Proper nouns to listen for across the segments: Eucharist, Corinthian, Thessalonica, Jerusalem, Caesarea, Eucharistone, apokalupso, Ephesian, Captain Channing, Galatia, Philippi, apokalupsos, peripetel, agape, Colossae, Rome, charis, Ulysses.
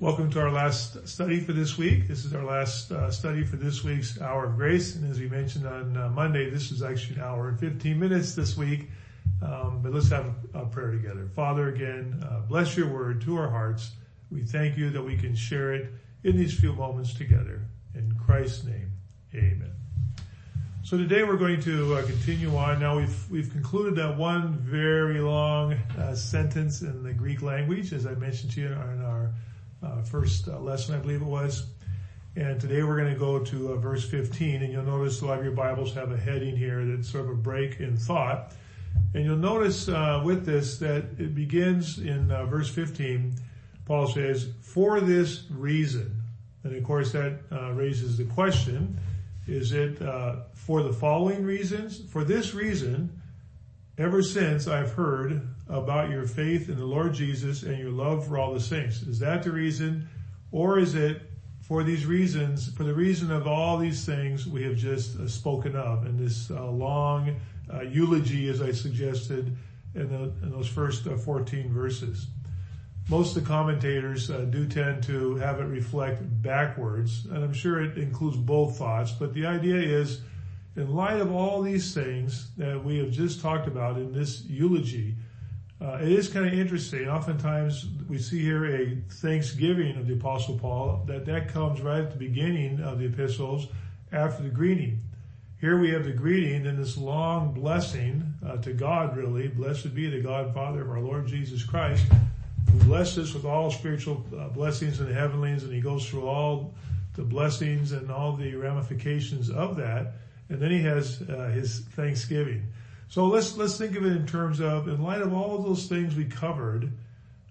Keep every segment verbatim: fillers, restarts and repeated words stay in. Welcome to our last study for this week. This is our last uh, study for this week's Hour of Grace. And as we mentioned on uh, Monday, this is actually an hour and fifteen minutes this week. Um, but let's have a prayer together. Father, again, uh, bless your word to our hearts. We thank you that we can share it in these few moments together. In Christ's name, amen. So today we're going to uh, continue on. Now we've we've concluded that one very long uh, sentence in the Greek language, as I mentioned to you in our, in our Uh, first uh, lesson, I believe it was. And today we're going to go to uh, verse fifteen, and you'll notice a lot of your Bibles have a heading here that's sort of a break in thought. And you'll notice uh, with this that it begins in uh, verse fifteen. Paul says, for this reason. And of course that uh, raises the question, is it uh, for the following reasons? For this reason, ever since I've heard about your faith in the Lord Jesus and your love for all the saints. Is that the reason? Or is it for these reasons, for the reason of all these things we have just uh, spoken of in this uh, long uh, eulogy, as I suggested in, the, in those first uh, fourteen verses. Most of the commentators uh, do tend to have it reflect backwards, and I'm sure it includes both thoughts, but the idea is, in light of all these things that we have just talked about in this eulogy, Uh, it is kind of interesting. Oftentimes we see here a thanksgiving of the Apostle Paul, that that comes right at the beginning of the epistles after the greeting. Here we have the greeting and this long blessing uh, to God, really. Blessed be the God, Father of our Lord Jesus Christ, who blessed us with all spiritual uh, blessings in the heavenlies, and he goes through all the blessings and all the ramifications of that. And then he has uh, his thanksgiving. So let's let's think of it in terms of, in light of all of those things we covered,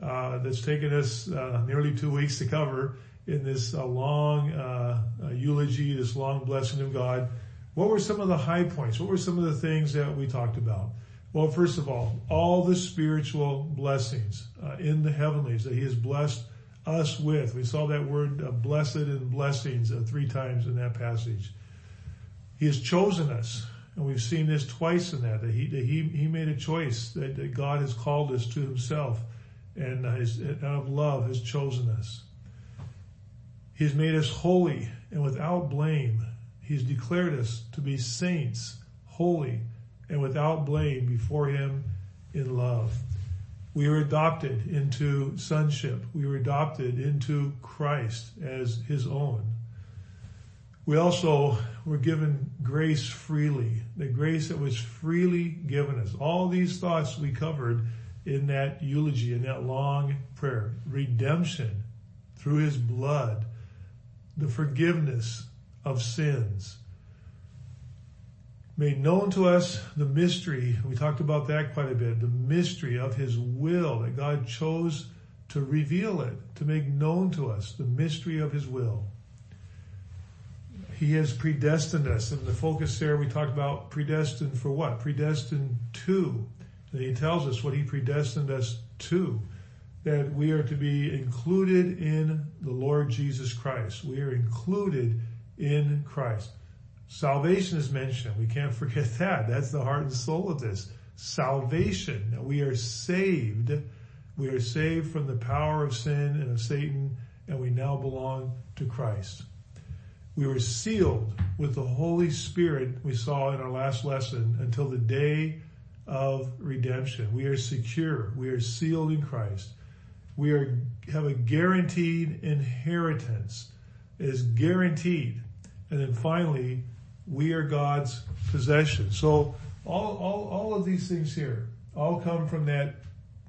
uh, that's taken us uh, nearly two weeks to cover in this uh, long uh, uh, eulogy, this long blessing of God, what were some of the high points? What were some of the things that we talked about? Well, first of all, all the spiritual blessings uh, in the heavenlies that he has blessed us with. We saw that word uh, blessed and blessings uh, three times in that passage. He has chosen us. And we've seen this twice in that, that he that he, he made a choice, that, that God has called us to himself, and his, out of love has chosen us. He's made us holy and without blame. He's declared us to be saints, holy and without blame before him in love. We were adopted into sonship. We were adopted into Christ as his own. We also were given grace freely, the grace that was freely given us. All these thoughts we covered in that eulogy, in that long prayer. Redemption through his blood, the forgiveness of sins. Made known to us the mystery, we talked about that quite a bit, the mystery of his will, that God chose to reveal it, to make known to us the mystery of his will. He has predestined us. And the focus there, we talked about predestined for what? Predestined to. And he tells us what he predestined us to, that we are to be included in the Lord Jesus Christ. We are included in Christ. Salvation is mentioned. We can't forget that. That's the heart and soul of this. Salvation. Now we are saved. We are saved from the power of sin and of Satan, and we now belong to Christ. We were sealed with the Holy Spirit, we saw in our last lesson, until the day of redemption. We are secure. We are sealed in Christ. We are, have a guaranteed inheritance. It is guaranteed. And then finally, we are God's possession. So all, all, all of these things here all come from that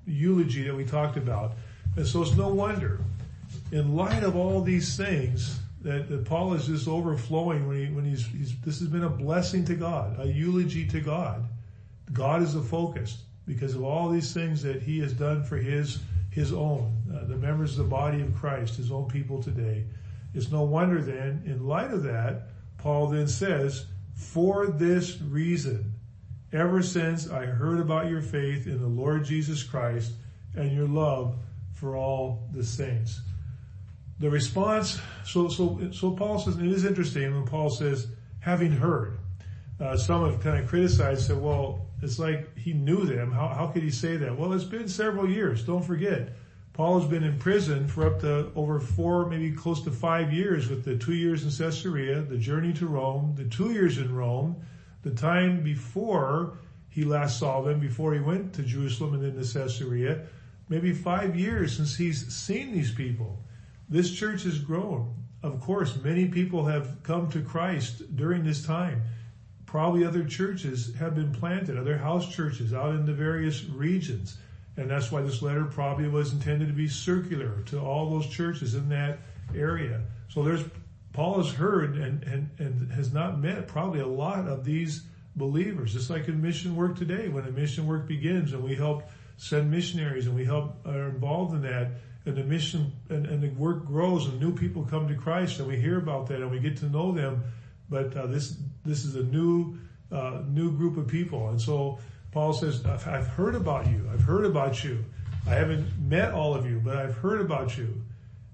eulogy that we talked about. And so it's no wonder, in light of all these things, That, that Paul is just overflowing when he when he's, he's this has been a blessing to God, a eulogy to God. God is the focus because of all these things that he has done for his his own, uh, the members of the body of Christ, his own people today. It's no wonder then, in light of that, Paul then says, for this reason, ever since I heard about your faith in the Lord Jesus Christ and your love for all the saints. The response, so, so, so Paul says, and it is interesting when Paul says, having heard, uh, some have kind of criticized, said, well, it's like he knew them. How, how could he say that? Well, it's been several years. Don't forget. Paul has been in prison for up to over four, maybe close to five years, with the two years in Caesarea, the journey to Rome, the two years in Rome, the time before he last saw them, before he went to Jerusalem and then to Caesarea, maybe five years since he's seen these people. This church has grown. Of course, many people have come to Christ during this time. Probably other churches have been planted, other house churches out in the various regions. And that's why this letter probably was intended to be circular to all those churches in that area. So there's, Paul has heard and, and, and has not met probably a lot of these believers. Just like in mission work today, when a mission work begins and we help send missionaries and we help are involved in that, and the mission and, and the work grows and new people come to Christ and we hear about that and we get to know them. But uh, this this is a new uh, new group of people. And so Paul says, I've, I've heard about you. I've heard about you. I haven't met all of you, but I've heard about you.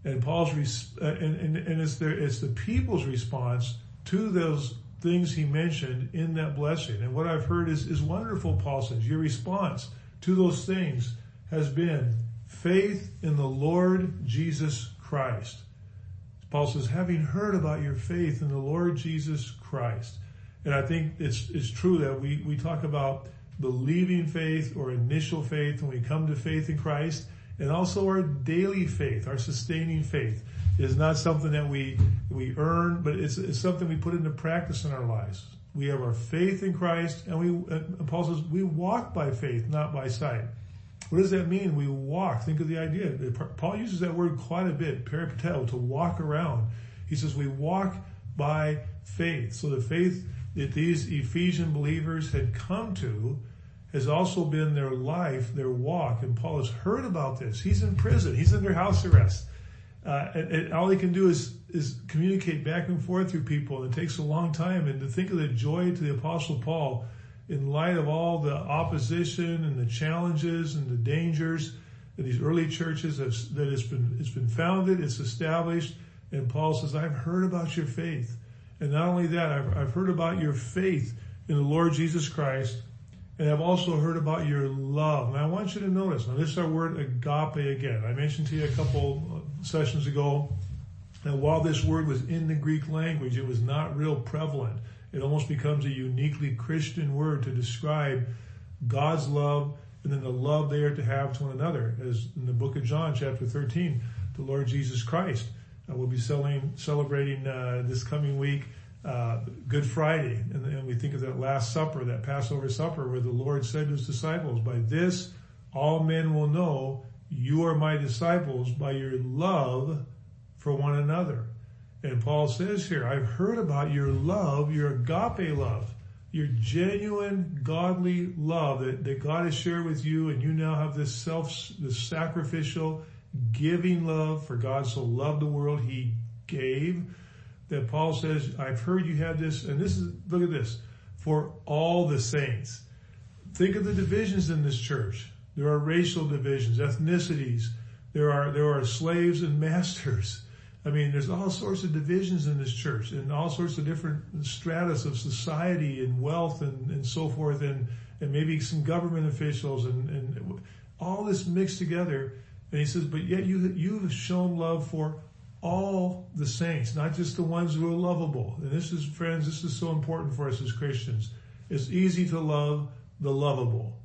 And Paul's res- uh, and, and and it's the it's the people's response to those things he mentioned in that blessing. And what I've heard is is wonderful, Paul says. Your response to those things has been faith in the Lord Jesus Christ. Paul says, having heard about your faith in the Lord Jesus Christ. And I think it's it's true that we, we talk about believing faith or initial faith when we come to faith in Christ, and also our daily faith, our sustaining faith. It is not something that we we earn, but it's, it's something we put into practice in our lives. We have our faith in Christ, and we and Paul says we walk by faith, not by sight. What does that mean? We walk. Think of the idea. Paul uses that word quite a bit, peripetel, to walk around. He says we walk by faith. So the faith that these Ephesian believers had come to has also been their life, their walk. And Paul has heard about this. He's in prison. He's under house arrest. Uh, and, and all he can do is, is communicate back and forth through people. And it takes a long time. And to think of the joy to the Apostle Paul in light of all the opposition and the challenges and the dangers that these early churches have, that it's been, it's been founded, it's established. And Paul says, I've heard about your faith. And not only that, I've, I've heard about your faith in the Lord Jesus Christ, and I've also heard about your love. And I want you to notice, now this is our word agape again. I mentioned to you a couple sessions ago that while this word was in the Greek language, it was not real prevalent. It almost becomes a uniquely Christian word to describe God's love and then the love they are to have to one another. As in the book of John, chapter thirteen, the Lord Jesus Christ. Uh, we'll be selling, celebrating uh, this coming week uh, Good Friday. And, and we think of that Last Supper, that Passover supper where the Lord said to his disciples, by this all men will know you are my disciples by your love for one another. And Paul says here, I've heard about your love, your agape love, your genuine godly love that, that God has shared with you, and you now have this self, this sacrificial giving love, for God so loved the world, he gave, that Paul says, I've heard you have this, and this is, look at this, for all the saints. Think of the divisions in this church. There are racial divisions, ethnicities. There are, there are slaves and masters. I mean, there's all sorts of divisions in this church and all sorts of different stratas of society and wealth and, and so forth, and, and maybe some government officials and, and all this mixed together. And he says, but yet you, you have shown love for all the saints, not just the ones who are lovable. And this is, friends, this is so important for us as Christians. It's easy to love the lovable.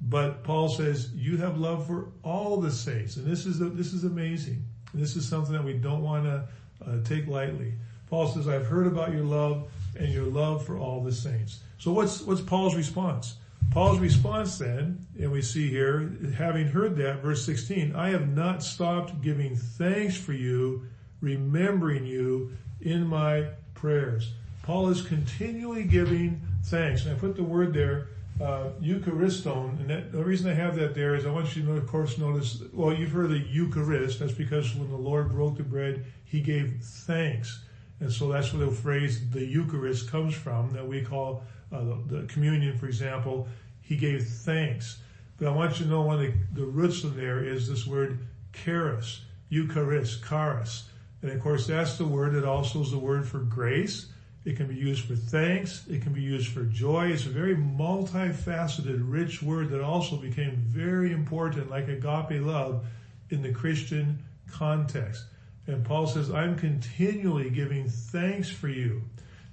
But Paul says, you have love for all the saints. And this is, the, this is amazing. And this is something that we don't want to uh, take lightly. Paul says, I've heard about your love and your love for all the saints. So what's, what's Paul's response? Paul's response then, and we see here, having heard that, verse sixteen, I have not stopped giving thanks for you, remembering you in my prayers. Paul is continually giving thanks. And I put the word there, uh, Eucharistone, and that, the reason I have that there is I want you to, of course, notice, well, you've heard the Eucharist. That's because when the Lord broke the bread, he gave thanks. And so that's where the phrase, the Eucharist, comes from, that we call Uh, the, the communion, for example. He gave thanks. But I want you to know one of the, the roots of there is this word charis, Eucharist, charis. And of course, that's the word that also is the word for grace. It can be used for thanks. It can be used for joy. It's a very multifaceted, rich word that also became very important, like agape love, in the Christian context. And Paul says, I'm continually giving thanks for you.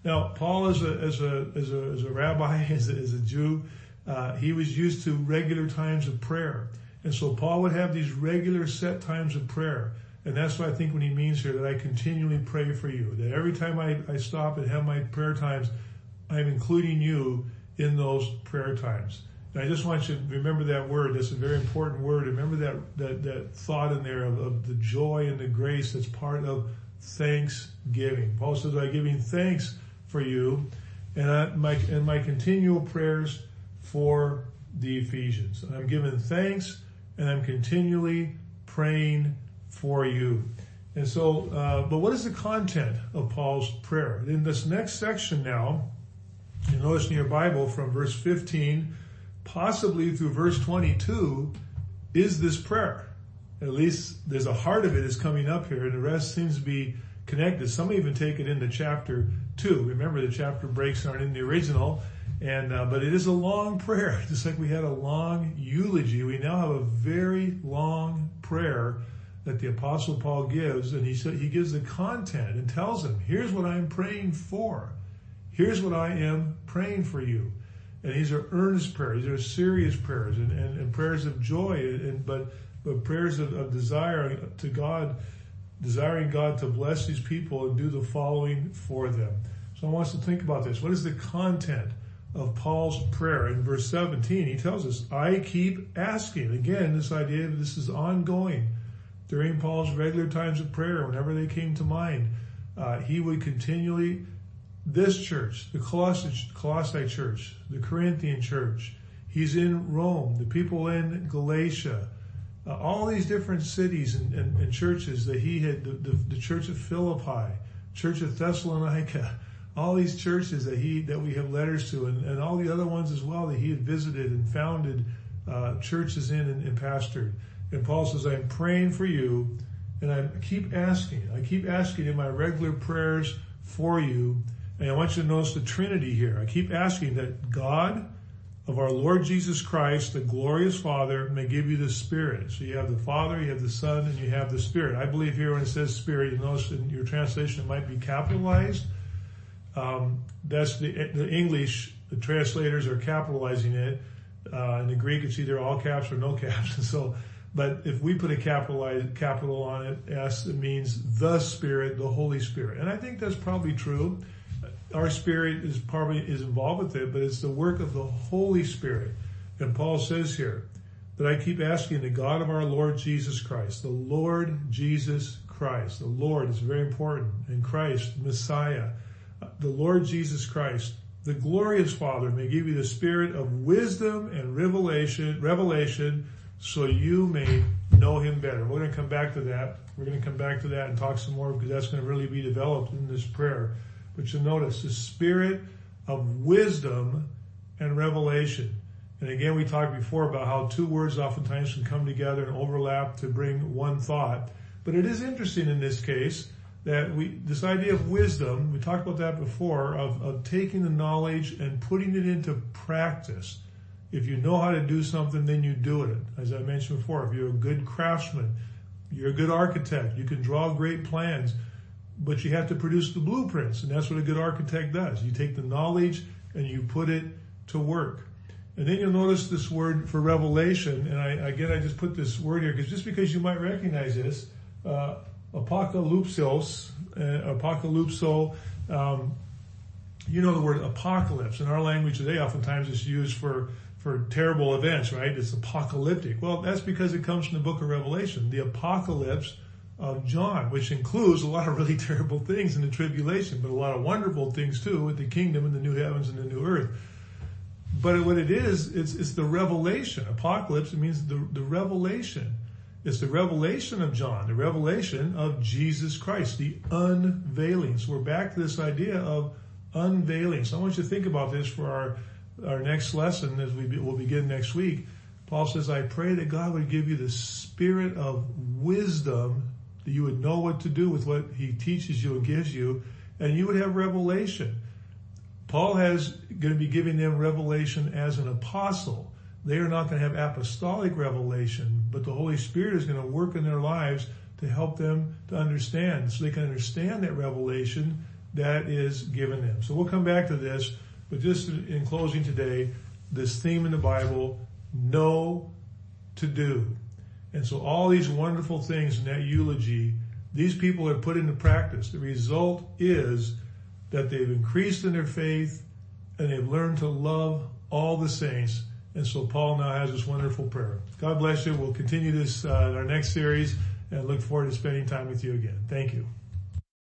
Now, Paul, as a, as a, as a, as a rabbi, as a, as a Jew, uh, he was used to regular times of prayer. And so Paul would have these regular set times of prayer. And that's what I think when he means here, that I continually pray for you. That every time I, I stop and have my prayer times, I'm including you in those prayer times. And I just want you to remember that word. That's a very important word. Remember that, that, that thought in there of, of the joy and the grace that's part of thanksgiving. Paul says, I'm giving thanks for you and I, my, and my continual prayers for the Ephesians. I'm giving thanks and I'm continually praying for you. And so, uh, but what is the content of Paul's prayer? In this next section now, you notice in your Bible from verse fifteen, possibly through verse twenty-two, is this prayer. At least there's a heart of it is coming up here, and the rest seems to be connected. Some even take it into chapter two. Remember, the chapter breaks aren't in the original, and uh, but it is a long prayer. Just like we had a long eulogy, we now have a very long prayer that the Apostle Paul gives, and he said he gives the content and tells him, here's what I'm praying for. Here's what I am praying for you. And these are earnest prayers. These are serious prayers and, and, and prayers of joy, and but but prayers of, of desire to God, desiring God to bless these people and do the following for them. So I want us to think about this. What is the content of Paul's prayer? In verse seventeen, he tells us, I keep asking. Again, this idea of this is ongoing. During Paul's regular times of prayer, whenever they came to mind, uh, he would continually, this church, the Colossi, Colossae church, the Corinthian church, he's in Rome, the people in Galatia, uh, all these different cities and, and, and churches that he had, the, the, the church of Philippi, church of Thessalonica, all these churches that he, that we have letters to, and, and all the other ones as well that he had visited and founded uh, churches in and, and pastored. And Paul says, I'm praying for you, and I keep asking. I keep asking in my regular prayers for you. And I want you to notice the Trinity here. I keep asking that God of our Lord Jesus Christ, the glorious Father, may give you the Spirit. So you have the Father, you have the Son, and you have the Spirit. I believe here when it says Spirit, you notice in your translation it might be capitalized. Um, that's the, the English, the translators are capitalizing it. Uh, in the Greek, it's either all caps or no caps. And so, but if we put a capitalized capital on it, S, it means the Spirit, the Holy Spirit. And I think that's probably true. Our spirit is probably is involved with it, but it's the work of the Holy Spirit. And Paul says here that I keep asking the God of our Lord Jesus Christ, the Lord Jesus Christ. The Lord is very important. And Christ, Messiah, the Lord Jesus Christ, the glorious Father, may give you the spirit of wisdom and revelation, revelation, so you may know him better. We're going to come back to that. We're going to come back to that and talk some more, because that's going to really be developed in this prayer. But you'll notice the spirit of wisdom and revelation. And again, we talked before about how two words oftentimes can come together and overlap to bring one thought. But it is interesting in this case that we, this idea of wisdom, we talked about that before, of, of taking the knowledge and putting it into practice. If you know how to do something, then you do it. As I mentioned before, if you're a good craftsman, you're a good architect, you can draw great plans, but you have to produce the blueprints, and that's what a good architect does. You take the knowledge and you put it to work. And then you'll notice this word for revelation, and I, again, I just put this word here, because just because you might recognize this, uh, apokalupsos, uh, apokalupso, um, you know the word apocalypse. In our language today, oftentimes it's used for for terrible events, right? It's apocalyptic. Well, that's because it comes from the book of Revelation, the apocalypse of John, which includes a lot of really terrible things in the tribulation, but a lot of wonderful things too, with the kingdom and the new heavens and the new earth. But what it is, it's, it's the revelation. Apocalypse, it means the, the revelation. It's the revelation of John, the revelation of Jesus Christ, the unveiling. So we're back to this idea of unveiling. So I want you to think about this for our Our next lesson, as we will begin next week. Paul says, I pray that God would give you the spirit of wisdom, that you would know what to do with what he teaches you and gives you, and you would have revelation. Paul is going to be giving them revelation as an apostle, They are not going to have apostolic revelation, but the Holy Spirit is going to work in their lives to help them to understand, so they can understand that revelation that is given them. So we'll come back to this, but just in closing today, this theme in the Bible, know to do. And so all these wonderful things in that eulogy, these people are put into practice. The result is that they've increased in their faith and they've learned to love all the saints. And so Paul now has this wonderful prayer. God bless you. We'll continue this uh, in our next series and look forward to spending time with you again. Thank you.